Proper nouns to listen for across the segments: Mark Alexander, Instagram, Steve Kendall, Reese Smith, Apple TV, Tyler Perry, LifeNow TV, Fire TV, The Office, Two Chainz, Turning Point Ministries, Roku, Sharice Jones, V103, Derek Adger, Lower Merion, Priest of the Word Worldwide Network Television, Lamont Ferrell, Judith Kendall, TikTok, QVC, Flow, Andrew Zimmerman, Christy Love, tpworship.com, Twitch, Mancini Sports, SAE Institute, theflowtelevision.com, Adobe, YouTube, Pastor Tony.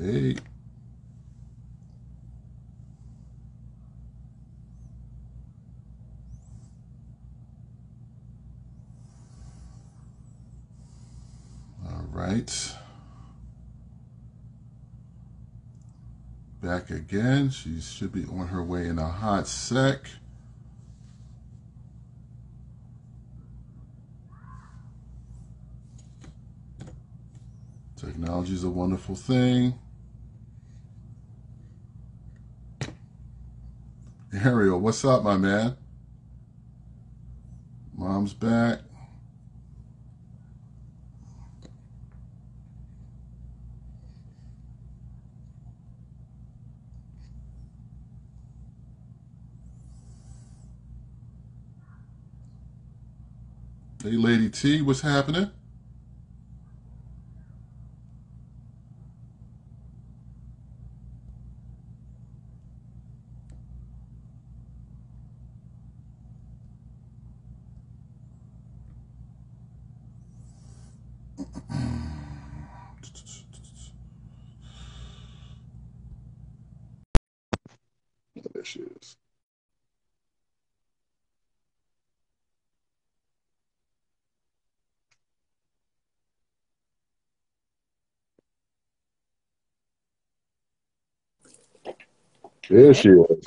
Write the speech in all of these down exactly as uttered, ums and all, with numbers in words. Okay. All right. Back again. She should be on her way in a hot sec. Technology is a wonderful thing. Ariel, what's up, my man? Mom's back. Hey, Lady T, what's happening? There she is.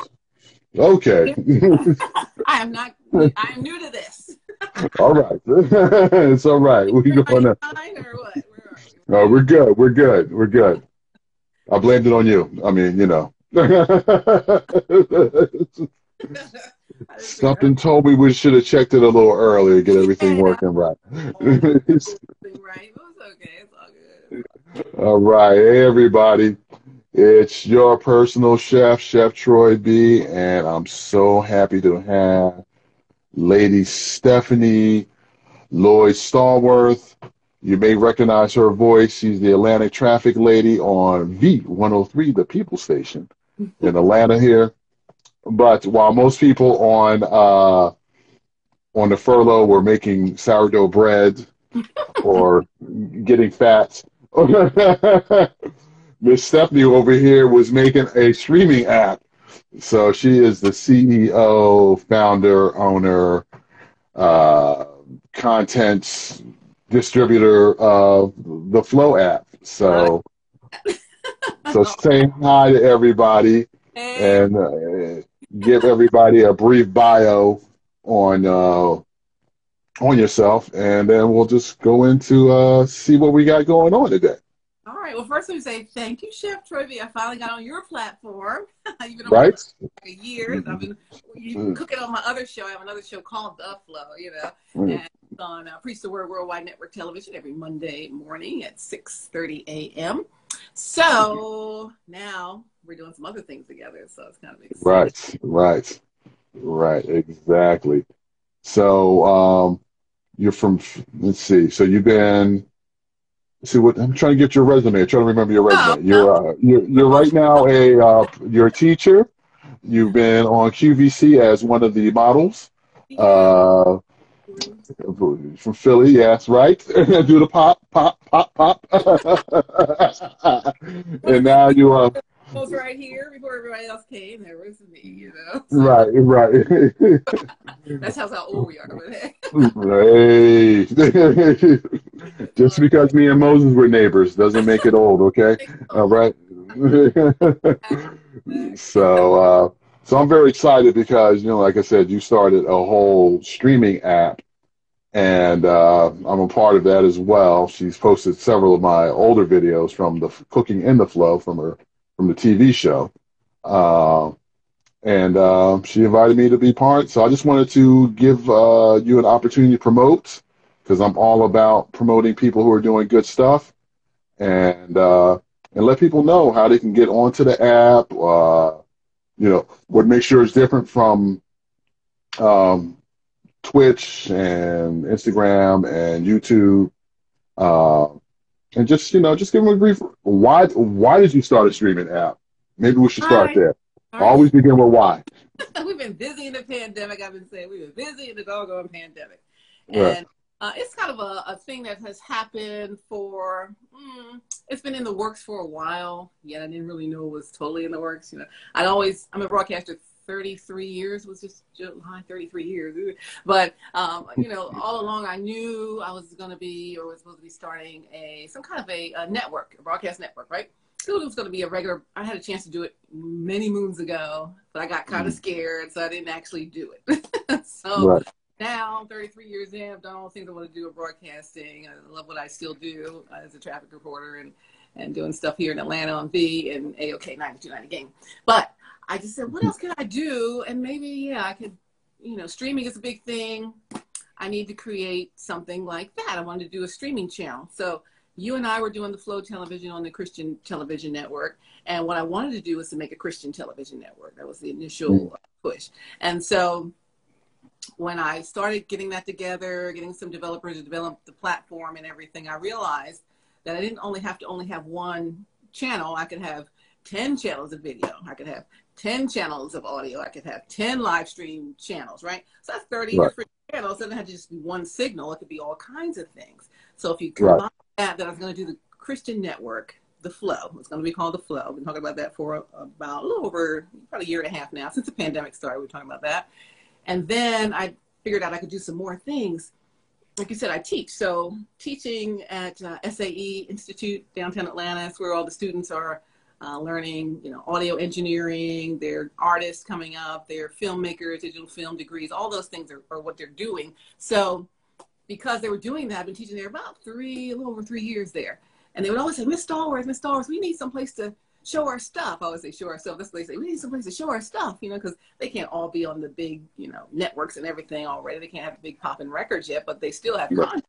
Okay. I am not, I am new to this. All right. It's all right. We going to. No, we're good. We're good. We're good. I blamed it on you. I mean, you know. Something told me we should have checked it a little earlier to get everything yeah. working right. It's right. It was okay. It's all good. All right. Hey, everybody. It's your personal chef, Chef Troy B, and I'm so happy to have Lady Stephanie Lloyd Stallworth. You may recognize her voice. She's the Atlantic traffic lady on V one oh three, the People Station in Atlanta here. But while most people on uh, on the furlough were making sourdough bread or getting fat. Miss Stephanie over here was making a streaming app. So she is the C E O, founder, owner, uh, content distributor of the Flow app. So, so say hi to everybody hey. and uh, give everybody a brief bio on uh, on yourself, and then we'll just go into uh, see what we got going on today. All right. Well, first let me say thank you, Chef Troy B. I finally got on your platform. You've been on right? for years. I've been you cooking on my other show. I have another show called The Flow, you know, mm. and it's on uh, Priest of the Word Worldwide Network Television every Monday morning at six thirty a m So now we're doing some other things together. So it's kind of exciting. Right, right, right. Exactly. So um, you're from, let's see. So you've been. See what I'm trying to get your resume. I'm trying to remember your resume. Oh, you're uh, you're, you're right now a uh, you're a teacher. You've been on Q V C as one of the models uh, from Philly. Yes, right. Do the pop, pop, pop, pop. And now you are. I was right here before everybody else came. There was me, you know. So. Right, right. That's how old we are with it. Hey. Just because me and Moses were neighbors doesn't make it old, okay? All right. so, uh, so I'm very excited because, you know, like I said, you started a whole streaming app, and uh, I'm a part of that as well. She's posted several of my older videos from the Cooking in the Flow from her. From the T V show, uh, and uh, she invited me to be part. So I just wanted to give uh, you an opportunity to promote, because I'm all about promoting people who are doing good stuff, and uh, and let people know how they can get onto the app. Uh, you know, what makes sure it's different from um, Twitch and Instagram and YouTube. Uh, And just, you know, just give them a brief, why Why did you start a streaming app? Maybe we should start right. there. All Always right. begin with why. We've been busy in the pandemic. I've been saying we've been busy in the doggone pandemic. And Uh, it's kind of a, a thing that has happened for, mm, it's been in the works for a while. Yeah, I didn't really know it was totally in the works. You know, I always, I'm a broadcaster thirty-three years, was just July, thirty-three years. But, um, you know, all along I knew I was going to be, or was supposed to be starting a, some kind of a, a network, a broadcast network, right? Hulu was going to be a regular, I had a chance to do it many moons ago, but I got kind of mm. scared, so I didn't actually do it. So. Right. Now, thirty-three years in, I've done all the things I want to do in broadcasting. I love what I still do as a traffic reporter and, and doing stuff here in Atlanta on V and A O K ninety-two point nine Game. But I just said, what else can I do? And maybe, yeah, I could, you know, streaming is a big thing. I need to create something like that. I wanted to do a streaming channel. So you and I were doing the Flow Television on the Christian Television Network. And what I wanted to do was to make a Christian television network. That was the initial push. And so when I started getting that together, getting some developers to develop the platform and everything, I realized that I didn't only have to only have one channel. I could have ten channels of video. I could have ten channels of audio. I could have ten live stream channels, right? So that's thirty right. different channels. So it doesn't have to just be one signal. It could be all kinds of things. So if you combine right. that, then I was going to do the Christian network, the Flow. It's going to be called the Flow. We've been talking about that for about a little over about a year and a half now. Since the pandemic started, we were talking about that. And then I figured out I could do some more things. Like you said, I teach. So teaching at uh, S A E Institute, downtown Atlanta, that's where all the students are uh, learning, you know, audio engineering, they're artists coming up, they're filmmakers, digital film degrees, all those things are, are what they're doing. So because they were doing that, I've been teaching there about three, a little over three years there. And they would always say, Miss Stallworth, Miss Stallworth, we need someplace to show our stuff. I always say show our stuff. That's what they say. We need someplace to show our stuff, you know, because they can't all be on the big, you know, networks and everything already. They can't have the big popping records yet, but they still have content.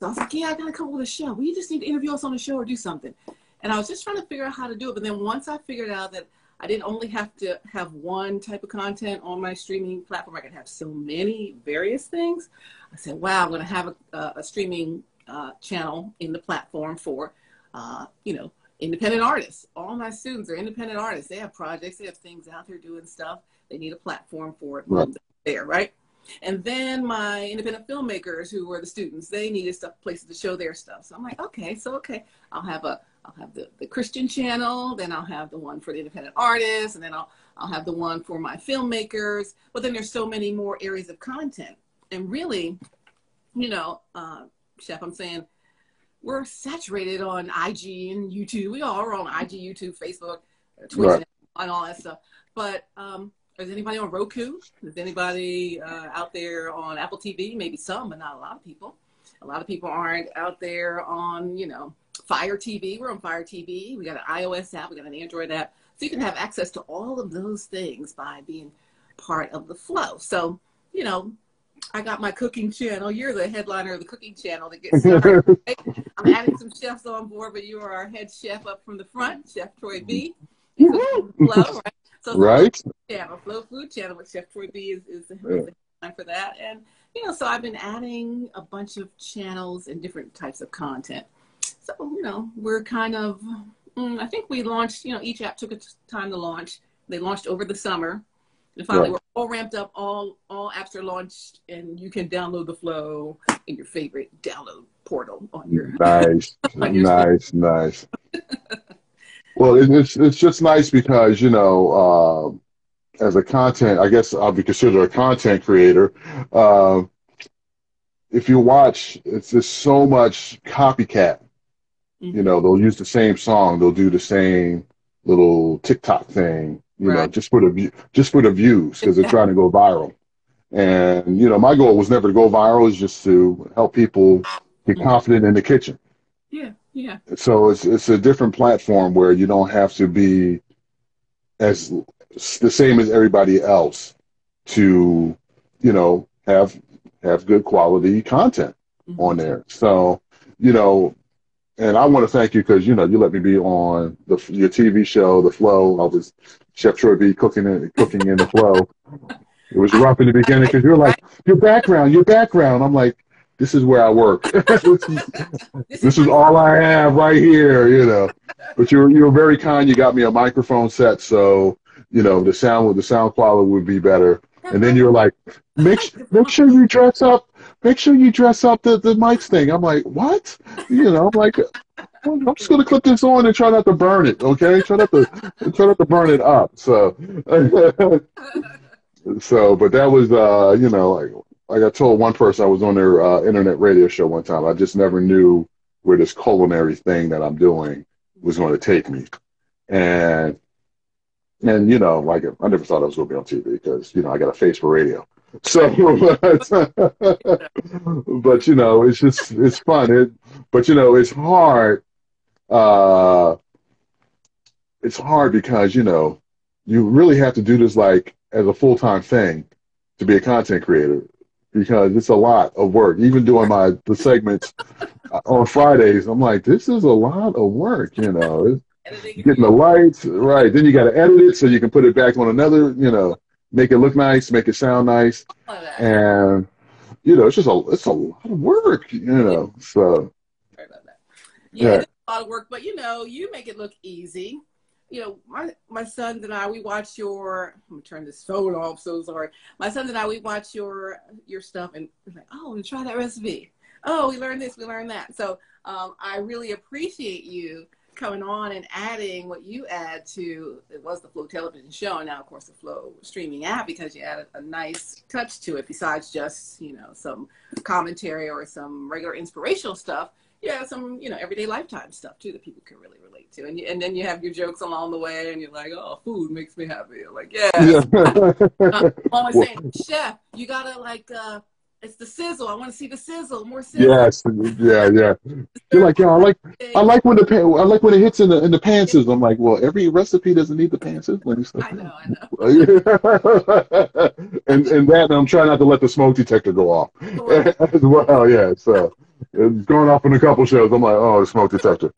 So I was like, yeah, I got to come up with a show. We just need to interview us on the show or do something. And I was just trying to figure out how to do it. But then once I figured out that I didn't only have to have one type of content on my streaming platform, I could have so many various things. I said, wow, I'm going to have a, a streaming uh, channel in the platform for, uh, you know, independent artists. All my students are independent artists. They have projects, they have things out there doing stuff. They need a platform for it right. there, right? And then my independent filmmakers who were the students, they needed stuff, places to show their stuff. So I'm like, okay, so okay, I'll have a, I'll have the, the Christian channel, then I'll have the one for the independent artists, and then I'll, I'll have the one for my filmmakers. But then there's so many more areas of content. And really, you know, uh, Chef, I'm saying, we're saturated on I G and YouTube. We all are on I G, YouTube, Facebook, Twitch, right. and all that stuff. But um, is anybody on Roku? Is anybody uh, out there on Apple T V? Maybe some, but not a lot of people. A lot of people aren't out there on, you know, Fire T V. We're on Fire T V. We got an iOS app. We got an Android app. So you can have access to all of those things by being part of the Flow. So, you know, I got my cooking channel. You're the headliner of the cooking channel that gets started. Right? I'm adding some chefs on board, but you are our head chef up from the front, Chef Troy B. Mm-hmm. Flow, right? So right. Yeah, a Flow Food Channel with Chef Troy B is, is the headline yeah. for that. And, you know, so I've been adding a bunch of channels and different types of content. So, you know, we're kind of, mm, I think we launched, you know, each app took a time to launch. They launched over the summer. And finally, right. we're all ramped up. All all apps are launched, and you can download the Flow in your favorite download portal on your nice, on your nice, screen. nice. Well, it's it's just nice because you know, uh, as a content, I guess I'll be considered a content creator. Uh, if you watch, it's just so much copycat. Mm-hmm. You know, they'll use the same song. They'll do the same little TikTok thing. You right. know, just for the view, just for the views, because they're trying to go viral. And you know, my goal was never to go viral; it's just to help people be confident in the kitchen. Yeah, yeah. So it's it's a different platform where you don't have to be as the same as everybody else to, you know, have have good quality content mm-hmm. on there. So you know. And I want to thank you because, you know, you let me be on the, your T V show, The Flow. I was Chef Troy B cooking in, cooking in The Flow. It was rough in the beginning because you're like, your background, your background. I'm like, this is where I work. this, is, this is all I have right here, you know. But you were, you were very kind. You got me a microphone set so, you know, the sound, the sound quality would be better. And then you're like, make make sure you dress up. Make sure you dress up the, the mic thing. I'm like, what? You know, I'm like, I'm just gonna clip this on and try not to burn it. Okay, try not to try not to burn it up. So, so, but that was, uh, you know, like like I told one person, I was on their uh, internet radio show one time. I just never knew where this culinary thing that I'm doing was going to take me, and. And, you know, like, I never thought I was going to be on T V because, you know, I got a face for radio. So, but, you know, it's just, it's fun. It, but, you know, it's hard. Uh, it's hard because, you know, you really have to do this, like, as a full-time thing to be a content creator because it's a lot of work. Even doing my the segments on Fridays, I'm like, this is a lot of work, you know. It's, getting the lights right, then you got to edit it so you can put it back on another, you know, make it look nice, make it sound nice, and you know, it's just a it's a lot of work, you know. Yeah. So sorry about that. Yeah, yeah. It's a lot of work, but you know, you make it look easy. You know, my my sons and I, we watch your. I'm gonna turn this phone off. So sorry. My sons and I, we watch your your stuff, and we're like, oh, and try that recipe. Oh, we learned this, we learned that. So um, I really appreciate you coming on and adding what you add to it was the Flow television show and now of course the Flow streaming app because you added a nice touch to it besides just you know some commentary or some regular inspirational stuff. You have some you know everyday lifetime stuff too that people can really relate to and you, and then you have your jokes along the way and you're like oh food makes me happy. You're like yes. yeah. I'm always saying chef you gotta like uh it's the sizzle. I want to see the sizzle. More sizzle. Yes. Yeah. Yeah. You're like, yeah. I like. I like when the pan, I like when it hits in the in the pan sizzle. I'm like, well, every recipe doesn't need the pan sizzling. So. I know. I know. and and that, and I'm trying not to let the smoke detector go off sure. as well. Yeah. So it's going off in a couple shows. I'm like, oh, the smoke detector.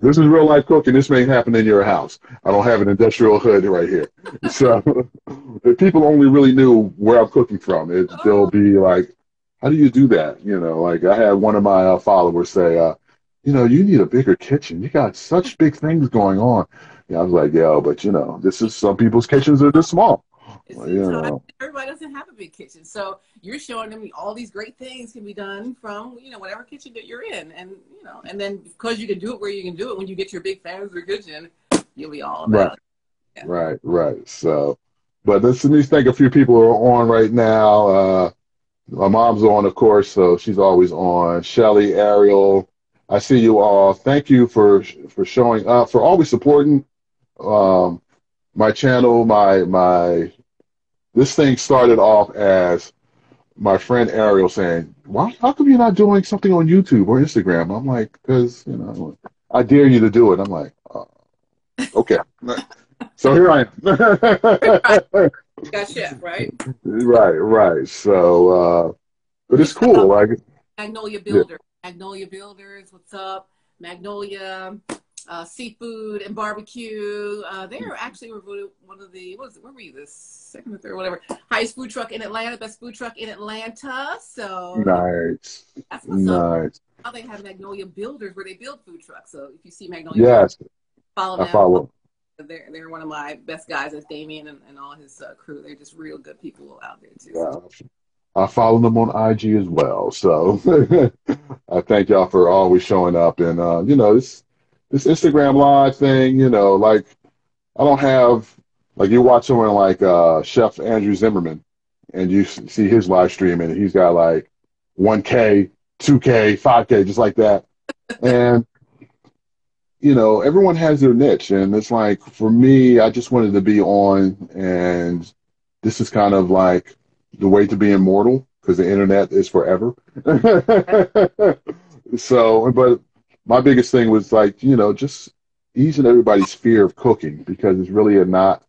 This is real life cooking. This may happen in your house. I don't have an industrial hood right here. So if people only really knew where I'm cooking from, it, oh. they'll be like, how do you do that? You know, like I had one of my uh, followers say, uh, you know, you need a bigger kitchen. You got such big things going on. Yeah, I was like, yo, but you know, this is some people's kitchens are just small. Well, you know. Everybody doesn't have a big kitchen. So you're showing them all these great things can be done from, you know, whatever kitchen that you're in. And, you know, and then because you can do it where you can do it, when you get your big fans or kitchen, you'll be all about right. it. Yeah. Right, right. So, but let's at least thank a few people who are on right now. Uh, my mom's on, of course, so she's always on. Shelly, Ariel, I see you all. Thank you for, for showing up, for always supporting um, my channel, my, my, this thing started off as my friend Ariel saying, "Why? How come you're not doing something on YouTube or Instagram?" I'm like, "Cause you know, I dare you to do it." I'm like, oh, "Okay." So here I am. Gotcha. Right. Right. Right. So, uh, but it's cool. Like Magnolia Builders. Yeah. Magnolia Builders. What's up, Magnolia? Uh, seafood and barbecue. Uh, they are actually one of the, what was it, where were you, the second or third, whatever, highest food truck in Atlanta, best food truck in Atlanta. So nice. That's what's nice. Up. Now they have Magnolia Builders where they build food trucks. So if you see Magnolia, yes, Builders, follow them. I follow. They're, they're one of my best guys, as Damien and, and all his uh, crew. They're just real good people out there, too. Wow. So. I follow them on I G as well. So I thank y'all for always showing up. And, uh, you know, it's, this Instagram live thing, you know, like I don't have like you watch someone like uh, Chef Andrew Zimmerman, and you see his live stream, and he's got like one K, two K, five K, just like that, and you know everyone has their niche, and it's like for me, I just wanted to be on, and this is kind of like the way to be immortal because the internet is forever. So, but. My biggest thing was like, you know, just easing everybody's fear of cooking because it's really not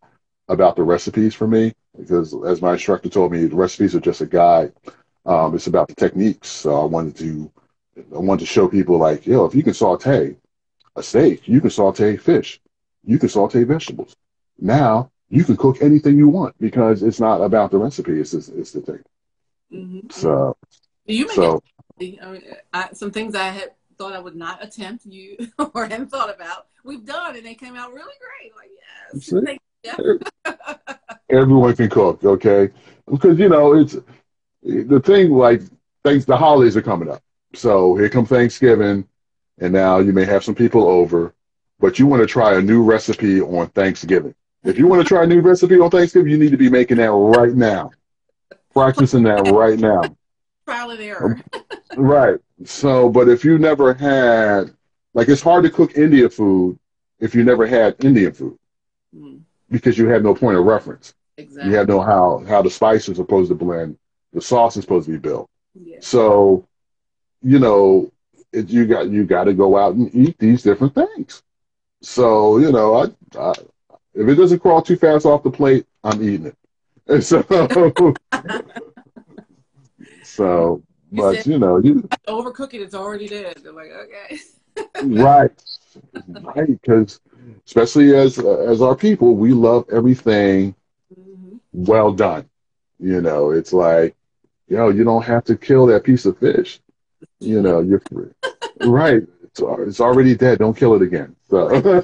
about the recipes for me because as my instructor told me, the recipes are just a guide. Um, it's about the techniques. So I wanted to, I wanted to show people like, yo, if you can saute a steak, you can saute fish, you can saute vegetables. Now you can cook anything you want because it's not about the recipe. It's just, it's the thing. Mm-hmm. So, you make so it, I mean, I, some things I had. Thought I would not attempt you or hadn't thought about. We've done and they came out really great. Like yes, thank you. Everyone can cook, okay? Because, you know, it's the thing, like, thanks, the holidays are coming up. So here comes Thanksgiving, and now you may have some people over, but you want to try a new recipe on Thanksgiving. If you want to try a new recipe on Thanksgiving, you need to be making that right now. Practicing that right now. Trial and error. Right. So, but if you never had, like, it's hard to cook Indian food if you never had Indian food. Mm. Because you have no point of reference. Exactly. You have no how, how the spices are supposed to blend. The sauce is supposed to be built. Yeah. So, you know, it, you got you got to go out and eat these different things. So, you know, I, I, if it doesn't crawl too fast off the plate, I'm eating it. And so, so, you but said, you know, you overcook it; it's already dead. They're like, okay, right, right, because especially as uh, as our people, we love everything mm-hmm. well done. You know, it's like, yo, you don't have to kill that piece of fish. You know, you're free. Right. It's, it's already dead. Don't kill it again. So,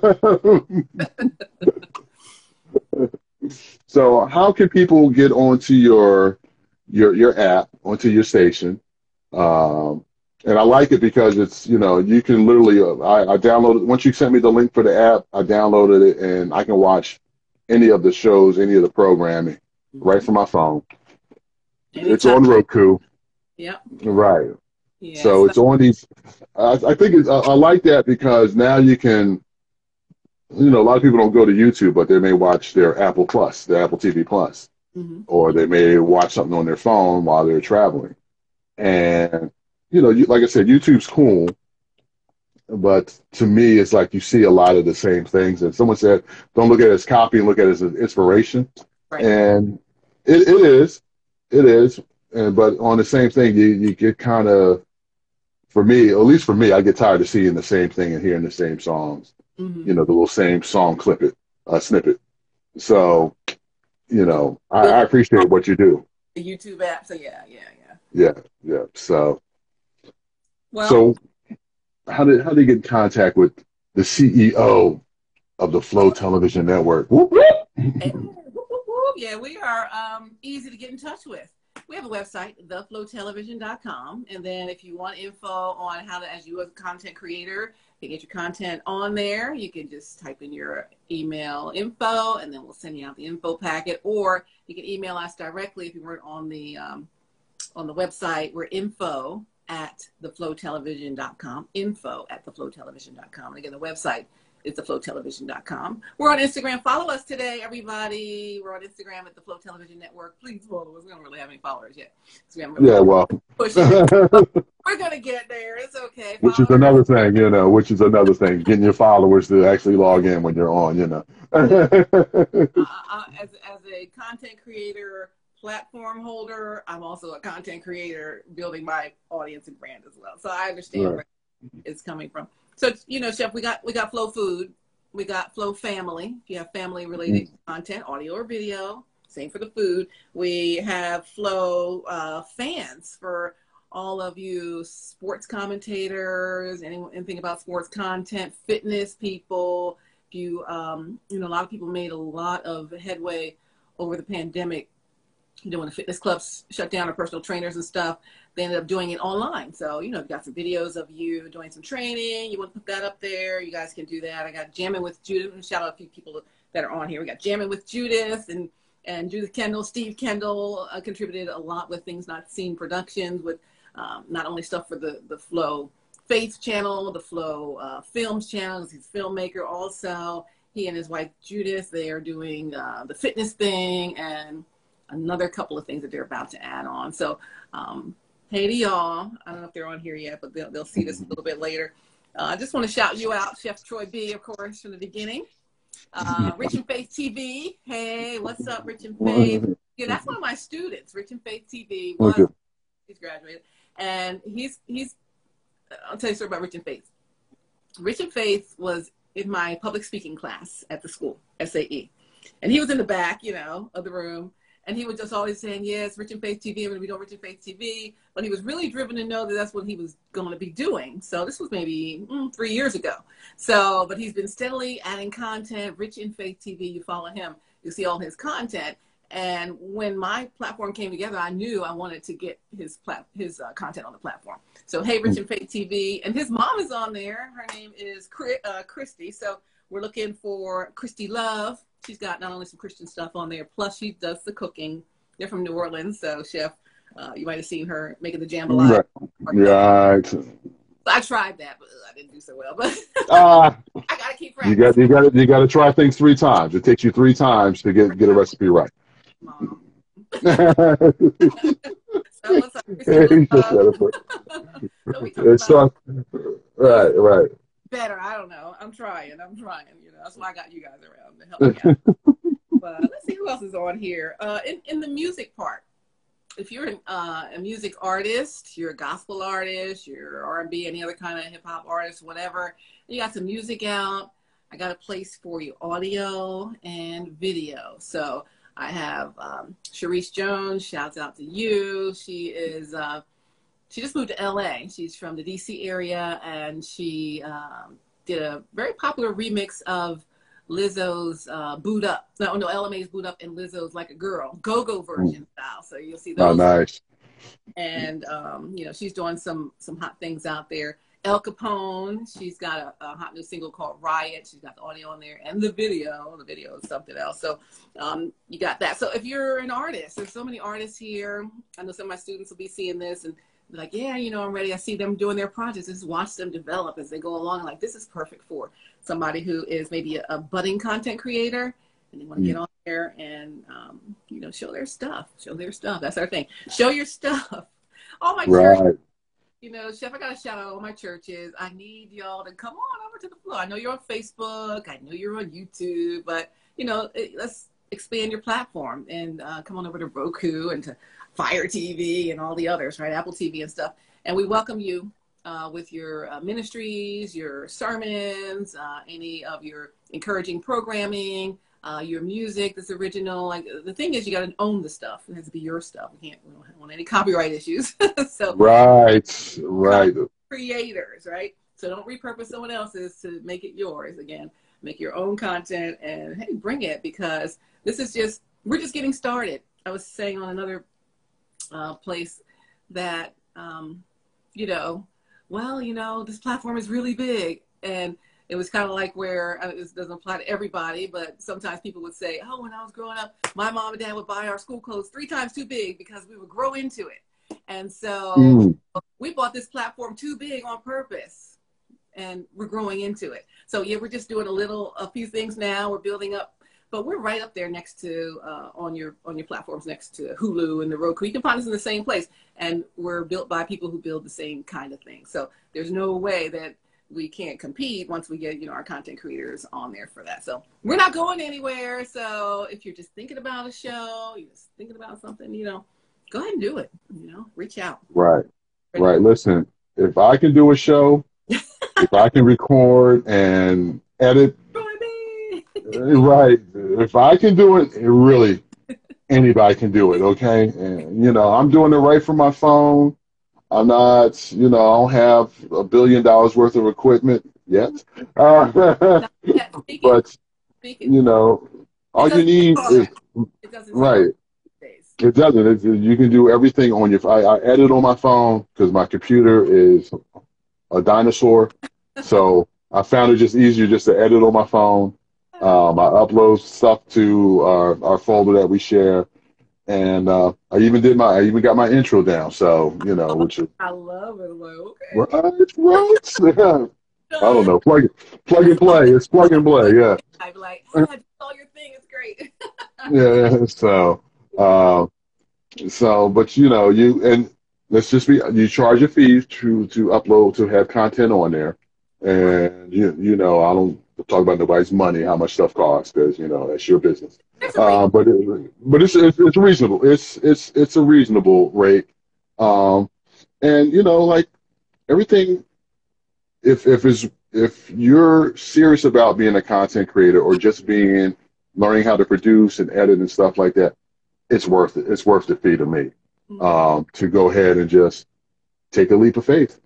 so how can people get onto your your your app, onto your station? Um, and I like it because it's, you know, you can literally, uh, I, I downloaded, once you sent me the link for the app, I downloaded it, and I can watch any of the shows, any of the programming right from my phone. Anytime. It's on Roku. Yep. Right. Yeah, so it's on these, I, I think it's, I, I like that because now you can, you know, a lot of people don't go to YouTube, but they may watch their Apple Plus, their Apple T V Plus, mm-hmm. or they may watch something on their phone while they're traveling. And, you know, you, like I said, YouTube's cool, but to me, it's like you see a lot of the same things. And someone said, don't look at it as copy, look at it as an inspiration. Right. And it, it is, it is. And, but on the same thing, you, you get kind of, for me, at least for me, I get tired of seeing the same thing and hearing the same songs, mm-hmm. you know, the little same song clip it, uh, snippet. So, you know, I, I appreciate what you do. The YouTube app, so yeah, yeah, yeah. Yeah, yeah. So, well, so how did how did you get in contact with the C E O of the Flow Television Network? Whoop, whoop. Hey, whoop, whoop, whoop. Yeah, we are um, easy to get in touch with. We have a website, the flow television dot com. And then if you want info on how to, as you as a content creator, you can get your content on there. You can just type in your email info, and then we'll send you out the info packet. Or you can email us directly if you weren't on the, um, on the website. We're info at the flow television dot com. Info at the flow television dot com. And again, the website is the flow television dot com. We're on Instagram. Follow us today, everybody. We're on Instagram at the Flow Television Network. Please follow us. We don't really have any followers yet. So we haven't really yeah, well. We're going to get there. It's okay. Follow which is another us. thing, you know, which is another thing. Getting your followers to actually log in when you're on, you know. uh, as, as a content creator, platform holder, I'm also a content creator building my audience and brand as well. So I understand right. where it's coming from. So, you know, Chef, we got we got Flow Food. We got Flow Family. If you have family-related mm-hmm. content, audio or video, same for the food. We have Flow uh, Fans for all of you sports commentators, anyone, anything about sports content, fitness people. If you, um, you know, a lot of people made a lot of headway over the pandemic. You know, when the fitness clubs shut down or personal trainers and stuff, they ended up doing it online. So, you know, I've got some videos of you doing some training. You want to put that up there. You guys can do that. I got Jamming with Judith. Shout out a few people that are on here. We got Jamming with Judith and, and Judith Kendall. Steve Kendall uh, contributed a lot with Things Not Seen Productions with um, not only stuff for the, the Flow Faith channel, the Flow uh, Films channel. He's a filmmaker also. He and his wife, Judith, they are doing uh, the fitness thing and another couple of things that they're about to add on. So, um, hey to y'all. I don't know if they're on here yet, but they'll, they'll see this a little bit later. Uh, I just want to shout you out, Chef Troy B, of course, from the beginning. Uh, Rich in Faith T V. Hey, what's up, Rich in Faith? Yeah, that's one of my students, Rich in Faith T V. One, okay. He's graduated. And he's, he's, I'll tell you a story about Rich in Faith. Rich in Faith was in my public speaking class at the school, S A E. And he was in the back, you know, of the room. And he was just always saying, yes, Rich in Faith T V, I'm going to be doing Rich in Faith T V. But he was really driven to know that that's what he was going to be doing. So this was maybe mm, three years ago. So, but he's been steadily adding content, Rich in Faith T V. You follow him, you see all his content. And when my platform came together, I knew I wanted to get his plat his uh, content on the platform. So, hey, Rich in Faith T V, and his mom is on there. Her name is uh, Christy. So we're looking for Christy Love. She's got not only some Christian stuff on there, plus she does the cooking. They're from New Orleans, so Chef, uh, you might have seen her making the jambalaya. Right. right. I tried that, but uh, I didn't do so well. But uh, I gotta keep practicing. You got you got you got to try things three times. It takes you three times to get get a recipe right. Mom. so, what's up? Hey, so so, right, right. Better. I don't know. I'm trying. I'm trying. You know, that's why I got you guys around to help me out. But let's see who else is on here. Uh, in in the music part, if you're an, uh, a music artist, you're a gospel artist, you're R and B, any other kind of hip hop artist, whatever, you got some music out. I got a place for you: audio and video. So I have um, Sharice Jones. Shouts out to you. She is. Uh, she just moved to L A. She's from the D C area, and she um, did a very popular remix of Lizzo's uh, "Boot Up." No, no, L M A's "Boot Up" and Lizzo's "Like a Girl" go-go version Ooh. style. So you'll see those. Oh, nice. And um, you know, she's doing some some hot things out there. Elle Capone. She's got a, a hot new single called Riot. She's got the audio on there and the video. The video is something else. So um, you got that. So if you're an artist, there's so many artists here. I know some of my students will be seeing this and be like, yeah, you know, I'm ready. I see them doing their projects. Just watch them develop as they go along. I'm like, this is perfect for somebody who is maybe a, a budding content creator and they want to mm-hmm. get on there and, um, you know, show their stuff. Show their stuff. That's our thing. Show your stuff. Oh, my right. church. You know, Chef, I got to shout out all my churches. I need y'all to come on over to the floor. I know you're on Facebook. I know you're on YouTube. But, you know, it, let's expand your platform and uh, come on over to Roku and to Fire T V and all the others, right, Apple T V and stuff. And we welcome you uh, with your uh, ministries, your sermons, uh, any of your encouraging programming, uh, your music that's original. Like, the thing is, you got to own the stuff. It has to be your stuff. We can't we don't want any copyright issues. so Right, right. Creators, right? So don't repurpose someone else's to make it yours. Again, make your own content and, hey, bring it, because this is just, we're just getting started. I was saying on another Uh, place that, um, you know, well, you know, this platform is really big. And it was kind of like where, I mean, this doesn't apply to everybody, but sometimes people would say, oh, when I was growing up, my mom and dad would buy our school clothes three times too big because we would grow into it. And so mm. we bought this platform too big on purpose and we're growing into it. So yeah, we're just doing a little, a few things now. We're building up. But we're right up there next to, uh, on your on your platforms, next to Hulu and the Roku. You can find us in the same place. And we're built by people who build the same kind of thing. So there's no way that we can't compete once we get, you know, our content creators on there for that. So we're not going anywhere. So if you're just thinking about a show, you're just thinking about something, you know, go ahead and do it. You know, reach out. Right. Right. Listen, if I can do a show, if I can record and edit, right. If I can do it, really, anybody can do it, okay? And, you know, I'm doing it right from my phone. I'm not, you know, I don't have a billion dollars worth of equipment yet. Uh, but, you know, all you need is, right, it doesn't. It's, you can do everything on your phone. I, I edit on my phone because my computer is a dinosaur. So I found it just easier just to edit on my phone. Um, I upload stuff to our, our folder that we share, and uh, I even did my I even got my intro down. So you know, which is, I love it. Like, okay, right, right. Yeah. I don't know. Plug it, plug and play. It's plug and play. Yeah. I'm like, oh, I just saw your thing. It's great. yeah. So, uh, so, but you know, you and let's just be. You charge a fee to to upload to have content on there, and you you know I don't. Talk about nobody's money, how much stuff costs, because you know that's your business. Uh, but it, but it's, it's it's reasonable. It's it's it's a reasonable rate, um, and you know like everything. If if is if you're serious about being a content creator or just being learning how to produce and edit and stuff like that, it's worth it. It's worth the fee to me um, to go ahead and just take a leap of faith,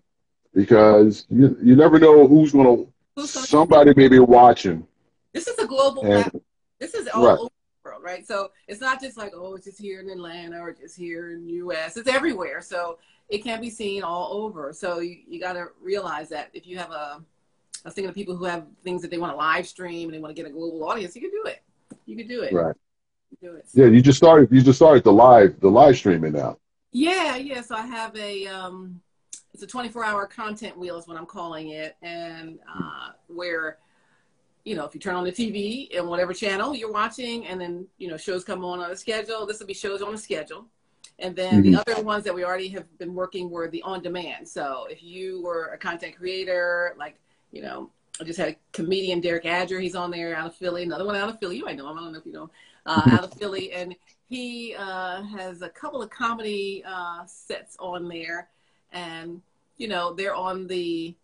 because you you never know who's going to. Somebody may be watching. This is a global. And, this is all right. over the world. world, right? So it's not just like, oh, it's just here in Atlanta or just here in the U S It's everywhere. So it can be seen all over. So you, you got to realize that if you have a, I was thinking of people who have things that they want to live stream and they want to get a global audience, you can do it. You can do it. Right. You can do it. Yeah, you just started, you just started the live, the live streaming now. Yeah, yeah. So I have a, um, it's a twenty-four hour content wheel is what I'm calling it. And uh, where, you know, if you turn on the T V and whatever channel you're watching, and then, you know, shows come on on a schedule, this will be shows on a schedule. And then mm-hmm. the other ones that we already have been working were the on demand. So if you were a content creator, like, you know, I just had a comedian, Derek Adger, he's on there out of Philly, another one out of Philly, you might know him, I don't know if you know him, uh, out of Philly. And he uh, has a couple of comedy uh, sets on there. And, you know, they're on the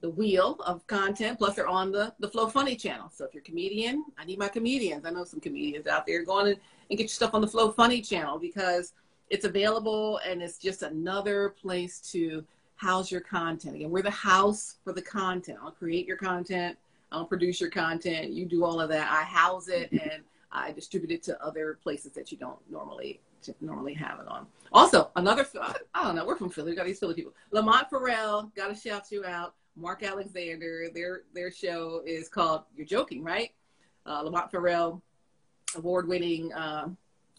the wheel of content, plus they're on the, the Flow Funny channel. So if you're a comedian, I need my comedians. I know some comedians out there. Go on and, and get your stuff on the Flow Funny channel because it's available and it's just another place to house your content. Again, we're the house for the content. I'll create your content. I'll produce your content. You do all of that. I house it and I distribute it to other places that you don't normally normally have it on. Also, another, I don't know, we're from Philly. We got these Philly people. Lamont Ferrell, got to shout you out. Mark Alexander, their their show is called You're Joking, Right? Uh, Lamont Ferrell, award-winning uh,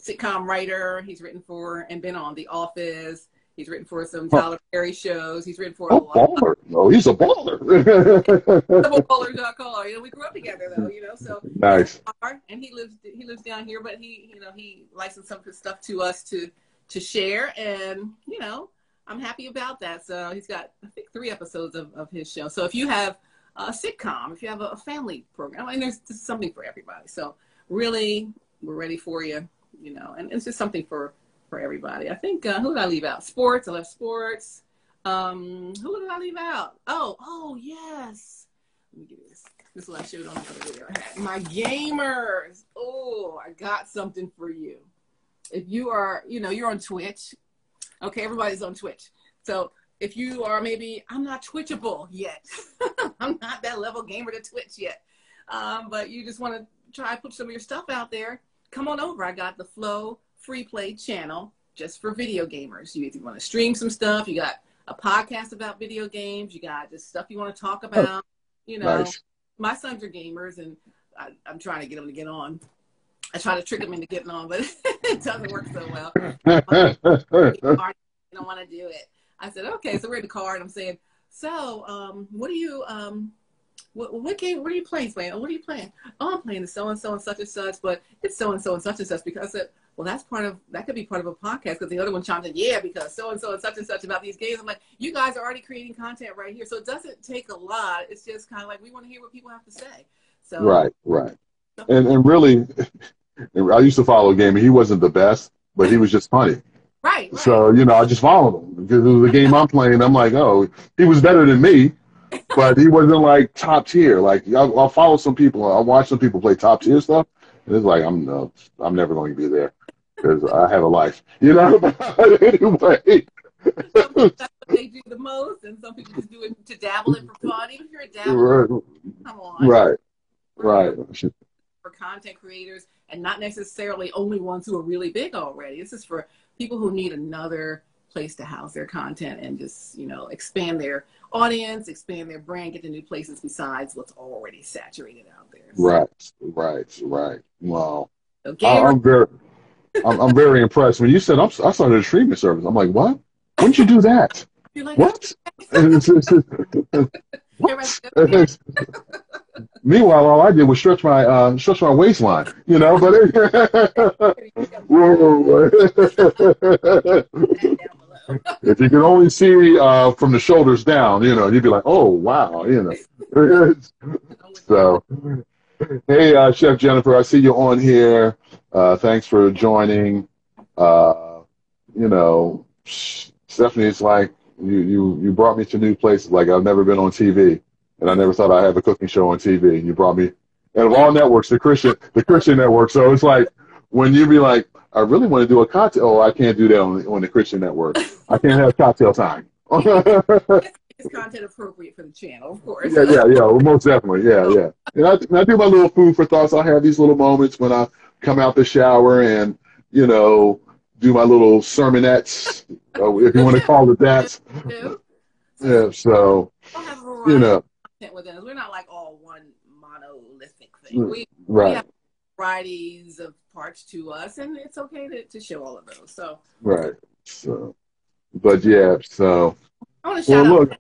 sitcom writer. He's written for and been on The Office. He's written for some Tyler Perry shows. He's written for oh, a lot. Baller. Oh, he's a baller. Double baller, dot caller. You know, we grew up together though. You know, so nice. And he lives he lives down here, but he you know he licensed some of his stuff to us to to share, and you know. I'm happy about that. So he's got, I think, three episodes of, of his show. So if you have a sitcom, if you have a family program, I mean, there's just something for everybody. So really, we're ready for you, you know, and it's just something for, for everybody. I think, uh, who did I leave out? Sports, I left sports. Um, who did I leave out? Oh, oh, yes. Let me get this. This last show on the other video I had. My gamers. Oh, I got something for you. If you are, you know, you're on Twitch. Okay, everybody's on Twitch. So if you are maybe, I'm not Twitchable yet. I'm not that level gamer to Twitch yet. Um, but you just want to try put some of your stuff out there, come on over. I got the Flow Free Play channel just for video gamers. You, if you want to stream some stuff, you got a podcast about video games, you got just stuff you want to talk about. Oh, you know, nice. My sons are gamers, and I, I'm trying to get them to get on. I try to trick them into getting on, but it doesn't work so well. I don't want to do it. I said, okay, so we're in the car, and I'm saying, so um, what are you, um, what, what game, what are you playing, Swain? What are you playing? Oh, I'm playing the so-and-so and such and such, but it's so-and-so and such and such, because I said, well, that's part of, that could be part of a podcast, because the other one chimed in, yeah, because so-and-so and such and such about these games. I'm like, you guys are already creating content right here, so it doesn't take a lot. It's just kind of like, we want to hear what people have to say. So right, right. And, and really, I used to follow gaming. He wasn't the best, but he was just funny. Right, right. So, you know, I just followed him. Because it was a game I'm playing. I'm like, oh, he was better than me, but he wasn't, like, top tier. Like, I'll, I'll follow some people. I'll watch some people play top tier stuff. And it's like, I'm, uh, I'm never going to be there because I have a life. You know? But anyway. Some people, that's what they do the most, and some people just do it to dabble in for fun. Even if you're a dabbler, right. Come on. Right, right. For content creators, and not necessarily only ones who are really big already. This is for people who need another place to house their content and just, you know, expand their audience, expand their brand, get to new places besides what's already saturated out there. So. Right, right, right. Wow. Okay. I, I'm very, I'm, I'm very impressed. When you said I'm, I started a streaming service, I'm like, what? When did you do that? You're like, what? What? Meanwhile, all I did was stretch my uh, stretch my waistline, you know. But if you could only see uh, from the shoulders down, you know, you'd be like, "Oh, wow," you know. So, hey, uh, Chef Jennifer, I see you on here. Uh, thanks for joining. Uh, you know, Stephanie, it's like you you you brought me to new places. Like I've never been on T V. And I never thought I'd have a cooking show on T V. And you brought me, out of all networks, the Christian, the Christian network. So it's like when you be like, I really want to do a cocktail. Oh, I can't do that on, on the Christian network. I can't have cocktail time. It's content appropriate for the channel, of course. Yeah, yeah, yeah. Most definitely. Yeah, yeah. And I, and I do my little food for thoughts. I have these little moments when I come out the shower and, you know, do my little sermonettes, if you want to call it that. Yeah, so, you know. We're not like all one monolithic thing. We, right. we have varieties of parts to us, and it's okay to, to show all of those. So right. So, but yeah. So I want to shout well, out look,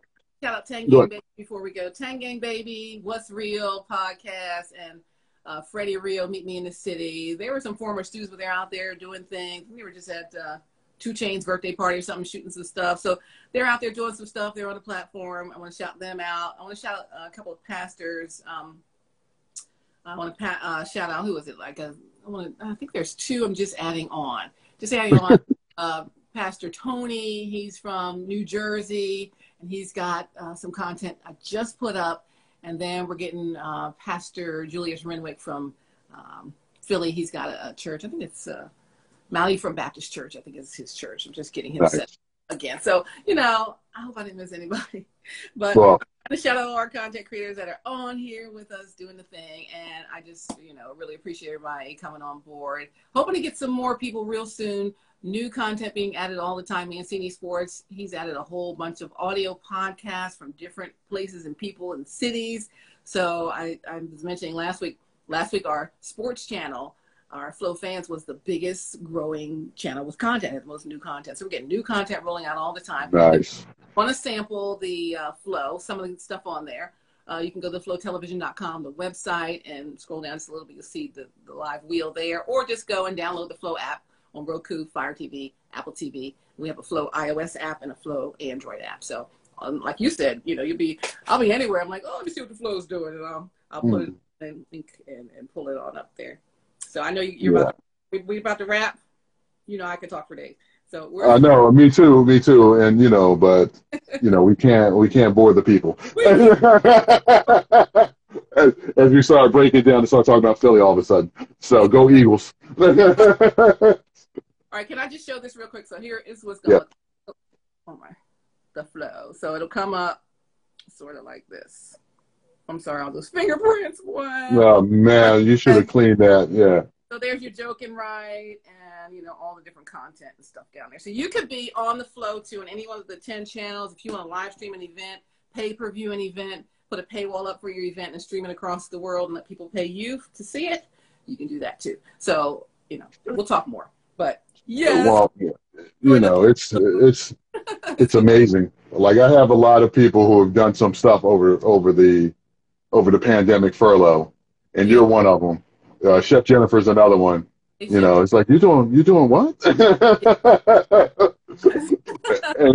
shout out Tang Gang Baby before we go. Tang Gang Baby, What's Real podcast, and uh, Freddie Real, Meet Me in the City. There were some former students, but they're out there doing things. We were just at uh, Two Chainz birthday party or something, shooting some stuff. So they're out there doing some stuff. They're on the platform. I want to shout them out. I want to shout out a couple of pastors. Um, I want to pa uh, shout out, who was it? Like a, I, want to, I think there's two. I'm just adding on. Just adding on. uh, Pastor Tony, he's from New Jersey, and he's got uh, some content I just put up. And then we're getting uh, Pastor Julius Renwick from um, Philly. He's got a, a church. I think it's uh, Mally from Baptist Church, I think it's his church. I'm just getting him nice. set again. So, you know, I hope I didn't miss anybody. But well, I want to shout out all our content creators that are on here with us doing the thing. And I just, you know, really appreciate everybody coming on board. Hoping to get some more people real soon. New content being added all the time. Mancini Sports, he's added a whole bunch of audio podcasts from different places and people and cities. So I, I was mentioning last week, last week our sports channel, our Flow Fans, was the biggest growing channel with content, the most new content. So we're getting new content rolling out all the time. Nice. Want to sample the uh, Flow, some of the stuff on there. Uh, you can go to the flow television dot com, the website, and scroll down just a little bit. You'll see the, the live wheel there. Or just go and download the Flow app on Roku, Fire T V, Apple T V. We have a Flow iOS app and a Flow Android app. So um, like you said, you know, you'll be, I'll be anywhere. I'm like, oh, let me see what the Flow's doing. And I'll, I'll mm. put it in, and, and pull it on up there. So I know you're yeah. about to, we about to wrap. You know I could talk for days. So we're I know, me too, me too, and you know, but you know we can't we can't bore the people. as, as we start breaking down and start talking about Philly all of a sudden. So go Eagles. All right, can I just show this real quick? So here is what's going on. Yep. Oh my, the Flow. So it'll come up sort of like this. I'm sorry, all those fingerprints. What? Oh, man, you should have cleaned that, yeah. So there's your joking right and, you know, all the different content and stuff down there. So you could be on the Flow, too, in any one of the ten channels. If you want to live stream an event, pay-per-view an event, put a paywall up for your event and stream it across the world and let people pay you to see it, you can do that, too. So, you know, we'll talk more. But, yes. Well, you know, it's it's it's amazing. Like, I have a lot of people who have done some stuff over over the – over the pandemic furlough, and you're one of them. Uh, Chef Jennifer's another one. You know, it's like, you're doing, you're doing what? And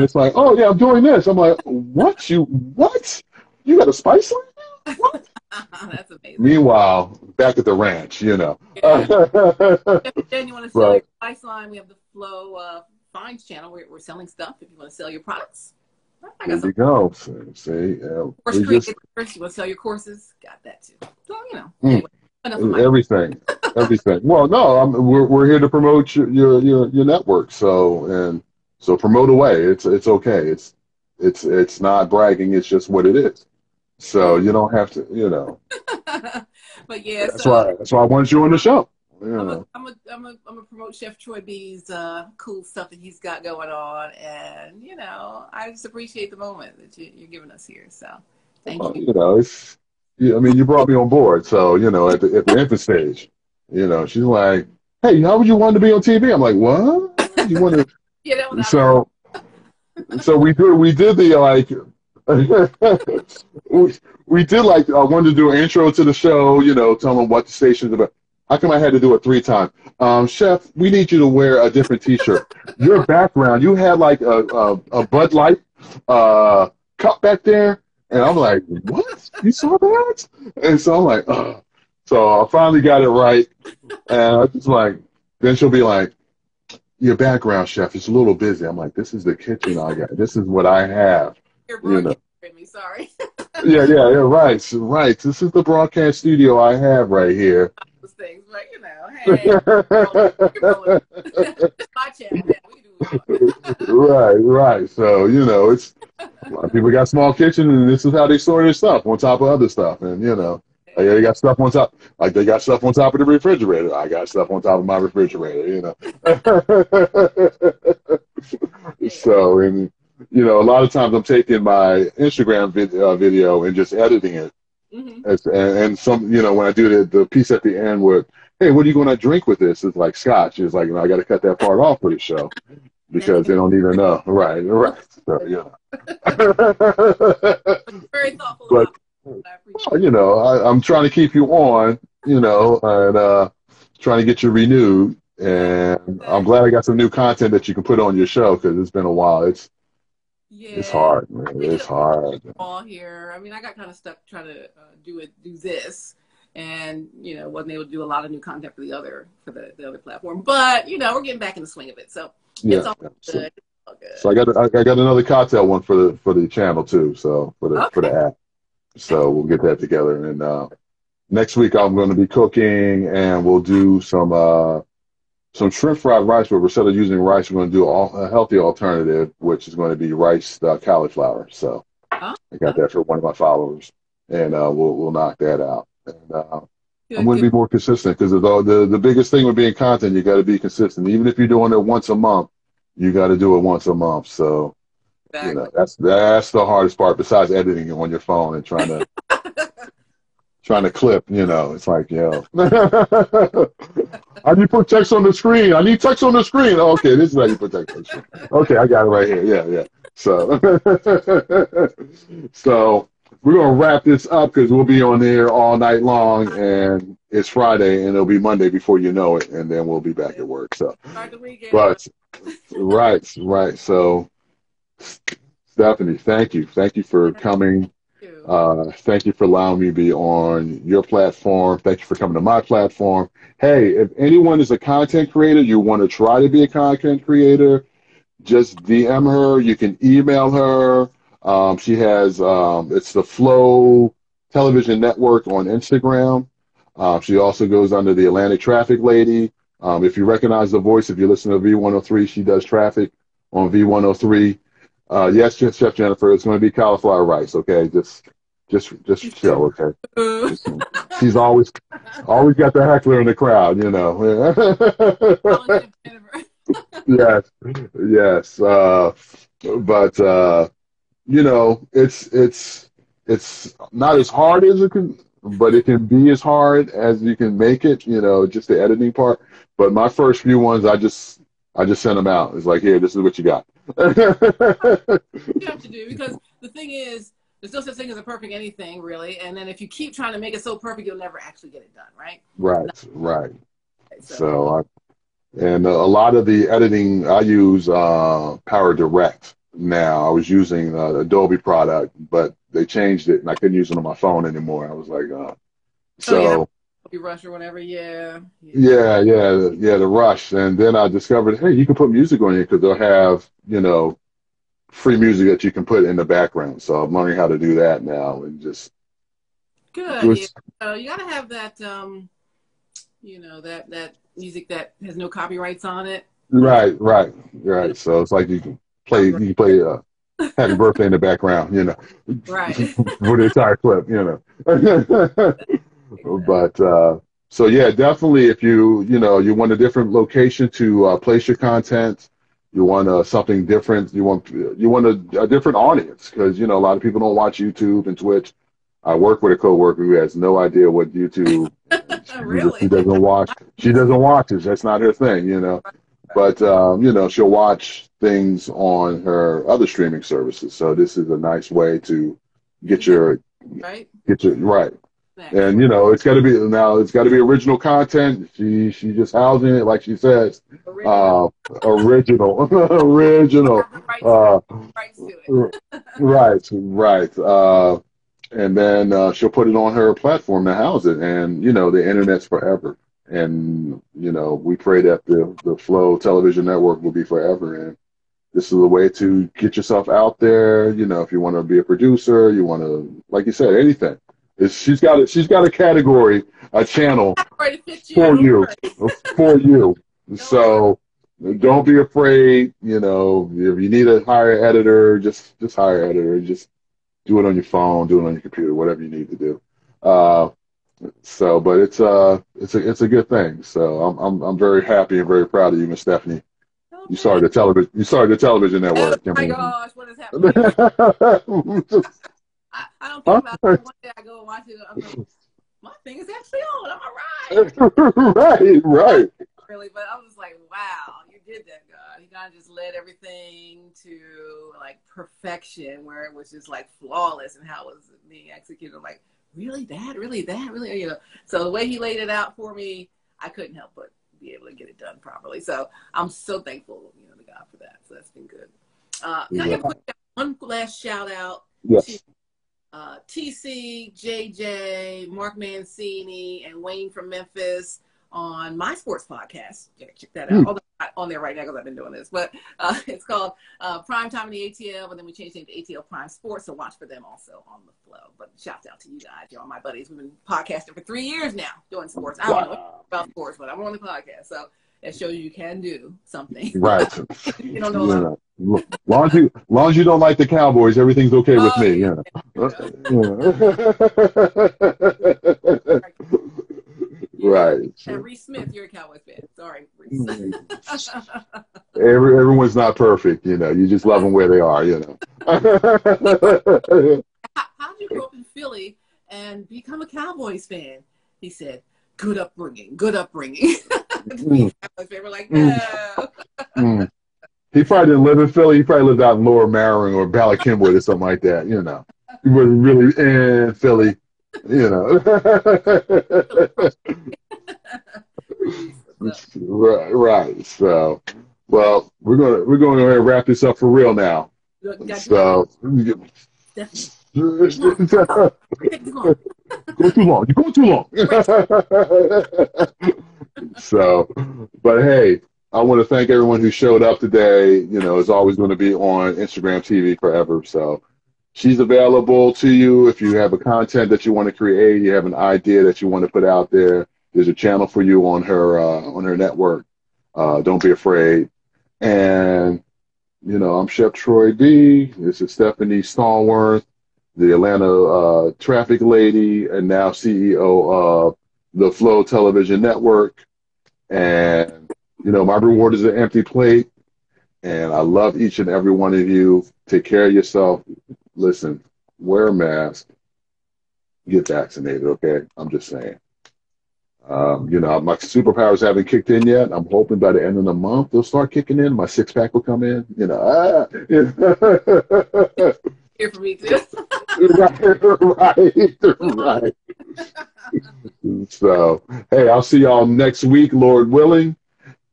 it's like, oh yeah, I'm doing this. I'm like, what? You, what? You got a spice line? What? That's amazing. Meanwhile, back at the ranch, you know. Yeah. Then you want to sell right. your spice line, we have the Flow uh, Finds channel where we're selling stuff if you want to sell your products. There you go. See, see uh, course just, you want to sell your courses? Got that too. So you know, anyway, mm, everything, everything. Well, no, I'm, we're we're here to promote your, your your your network. So and so promote away. It's it's okay. It's it's it's not bragging. It's just what it is. So you don't have to, you know. But yeah, that's so, why that's why I wanted you on the show. Yeah. I'm a, I'm a, I'm a, I'm a promote Chef Troy B's uh, cool stuff that he's got going on, and you know I just appreciate the moment that you, you're giving us here. So thank well, you. You know, it's, you, I mean, you brought me on board, so you know at the, at the infant stage, you know, she's like, "Hey, how would you want to be on T V?" I'm like, "What? You want to?" You know, no. So, so we did we did the like. we, we did like I wanted to do an intro to the show, you know, tell them what the station's about. How come I had to do it three times? Um, Chef, we need you to wear a different T-shirt. Your background, you had like a, a, a Bud Light uh, cup back there. And I'm like, what? You saw that? And so I'm like, ugh. So I finally got it right. And I just like, then she'll be like, your background, Chef, is a little busy. I'm like, this is the kitchen I got. This is what I have. You're you know. me, sorry. yeah, yeah, yeah, right, right. This is the broadcast studio I have right here. Things, but you know, hey, my channel, we do. Right, right. So you know, it's a lot of people got small kitchen, and this is how they store their stuff on top of other stuff, and you know, They got stuff on top. Like they got stuff on top of the refrigerator. I got stuff on top of my refrigerator. You know. So, and you know, a lot of times I'm taking my Instagram vid uh, video and just editing it. Mm-hmm. As, and, and some, you know, when I do the the piece at the end with, hey, what are you going to drink with this? It's like scotch. It's like, you know, I got to cut that part off for the show because they don't even know. Right, right. So, yeah. Very thoughtful. But, well, you know, I, I'm trying to keep you on, you know, and uh, trying to get you renewed. And I'm glad I got some new content that you can put on your show because it's been a while. It's yeah. It's hard, man. It's hard. All here. I mean, I got kind of stuck trying to uh, do it, do this, and you know, wasn't able to do a lot of new content for the other for the, the other platform. But you know, we're getting back in the swing of it, so yeah. It's all good. So, it's all good. So I got I got another cocktail one for the for the channel too. So for the okay. for the app. So we'll get that together, and uh, next week I'm going to be cooking, and we'll do some uh, some shrimp fried rice. But instead of using rice, we're going to do a, a healthy alternative, which is going to be rice uh, cauliflower. So oh. I got that for one of my followers, and uh, we'll we'll knock that out. And, uh, good, I'm going to be more consistent because the the biggest thing with being content, you got to be consistent. Even if you're doing it once a month, you got to do it once a month. So. Exactly. You know, that's that's the hardest part besides editing it on your phone and trying to trying to clip, you know. It's like, yo. I need to put text on the screen. I need text on the screen. Oh, okay, this is how you put text on the screen. Okay, I got it right here. Yeah, yeah. So so we're gonna wrap this up because we'll be on there all night long, and it's Friday and it'll be Monday before you know it, and then we'll be back at work. So but right, right. So Stephanie, thank you. Thank you for coming. Thank you. Uh, thank you for allowing me to be on your platform. Thank you for coming to my platform. Hey, if anyone is a content creator, you want to try to be a content creator, just D M her. You can email her. Um, she has, um, it's the Flow Television Network on Instagram. Uh, she also goes under the Atlantic Traffic Lady. Um, if you recognize the voice, if you listen to V one oh three, she does traffic on V one oh three. Uh, yes, Chef Jennifer, it's going to be cauliflower rice, okay? Just, just, just chill, okay? Just, she's always, always got the heckler in the crowd, you know. Yes, yes. Uh, but, uh, you know, it's, it's, it's not as hard as it can, but it can be as hard as you can make it, you know, just the editing part. But my first few ones, I just, I just sent them out. It's like, here, this is what you got. You have to do, because the thing is, there's no such thing as a perfect anything, really. And then if you keep trying to make it so perfect, you'll never actually get it done, right? Right, no. right. Okay, so, so I, and a lot of the editing, I use uh, PowerDirect now. I was using uh, the Adobe product, but they changed it, and I couldn't use it on my phone anymore. I was like, uh, so. Oh, yeah. Rush or whatever, yeah. Yeah, yeah, yeah, yeah, the Rush. And then I discovered, hey, you can put music on it because they'll have, you know, free music that you can put in the background. So I'm learning how to do that now and just. Good. Yeah. So you got to have that, um, you know, that, that music that has no copyrights on it. Right, right, right. So it's like you can play, you can play uh, Happy Birthday in the background, you know. Right. For the entire clip, you know. But uh, so yeah, definitely. If you you know you want a different location to uh, place your content, you want uh, something different. You want you want a, a different audience because you know a lot of people don't watch YouTube and Twitch. I work with a coworker who has no idea what YouTube. Really? She doesn't watch. She doesn't watch it. That's not her thing, you know. But um, you know she'll watch things on her other streaming services. So this is a nice way to get your right. Get your right. And, you know, it's got to be now it's got to be original content. She she just housing it, like she says, original, uh, original, original. Uh, right, right. Uh, and then uh, she'll put it on her platform to house it. And, you know, the Internet's forever. And, you know, we pray that the, the Flow Television Network will be forever. And this is a way to get yourself out there. You know, if you want to be a producer, you want to, like you said, anything. She's got a, she's got a category, a channel for you, for you. So don't be afraid. You know, if you need a hire editor, just just hire an editor. Just do it on your phone, do it on your computer, whatever you need to do. Uh, So, but it's uh, it's a it's a good thing. So I'm I'm I'm very happy and very proud of you, Miss Stephanie. Okay. You started the television. You started the television network. Oh my gosh, what is happening? I, I don't think about it. One day I go and watch it. I'm like, my thing is actually on. I'm all right. Right, right. Really, but I was just like, wow, you did that, God. You kind of just led everything to like perfection, where it was just like flawless, and how it was being executed. I'm like, really that, really that, really, you know. So the way he laid it out for me, I couldn't help but be able to get it done properly. So I'm so thankful, you know, to God for that. So that's been good. Uh, can yeah. I give one last shout out? Yes. To Uh, T C, J J, Mark Mancini, and Wayne from Memphis on my sports podcast. Yeah, check that out. Mm. Although I'm not on there right now because I've been doing this, but uh, it's called uh, Primetime in the A T L, and then we changed it to A T L Prime Sports, so watch for them also on the Flow. But shout out to you guys. You're all my buddies. We've been podcasting for three years now doing sports. I don't wow. know about sports, but I'm on the podcast, so that shows you can do something. Right. You don't know yeah. about Long as you, long as you don't like the Cowboys, everything's okay oh, with me. Yeah. Yeah. Right. And Reese Smith, you're a Cowboys fan. Sorry, Reese. Every, everyone's not perfect, you know. You just love them where they are, you know. how, how did you grow up in Philly and become a Cowboys fan? He said, good upbringing, good upbringing. Mm. They were like, no. Mm. He probably didn't live in Philly. He probably lived out in Lower Merion or Ballackinwood or something like that, you know. He wasn't really in Philly, you know. right, right. So, well, we're gonna we're going to wrap this up for real now. So, go too long. You go too long. So, but hey. I want to thank everyone who showed up today. You know, it's always going to be on Instagram T V forever. So she's available to you if you have a content that you want to create, you have an idea that you want to put out there. There's a channel for you on her uh, on her network. Uh, don't be afraid. And, you know, I'm Chef Troy B. This is Stephanie Stallworth, the Atlanta uh, traffic lady and now C E O of the Flow Television Network. And you know, my reward is an empty plate, and I love each and every one of you. Take care of yourself. Listen, wear a mask. Get vaccinated, okay? I'm just saying. Um, you know, my superpowers haven't kicked in yet. I'm hoping by the end of the month they'll start kicking in. My six-pack will come in. You know, ah. You know. Here for me, too. Right, right, right. So, hey, I'll see y'all next week, Lord willing.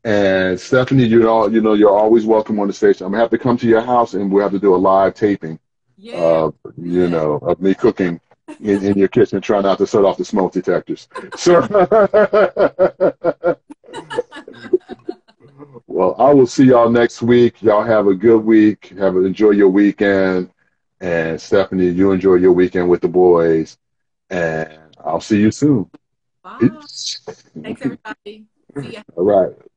And Stephanie, you know, you know, you're always welcome on the station. I'm gonna have to come to your house, and we'll have to do a live taping, yeah, uh, you yeah. know, of me cooking in, in your kitchen, trying not to set off the smoke detectors. So, well, I will see y'all next week. Y'all have a good week. Have a, enjoy your weekend, and Stephanie, you enjoy your weekend with the boys, and I'll see you soon. Bye. Thanks, everybody. See ya. All right.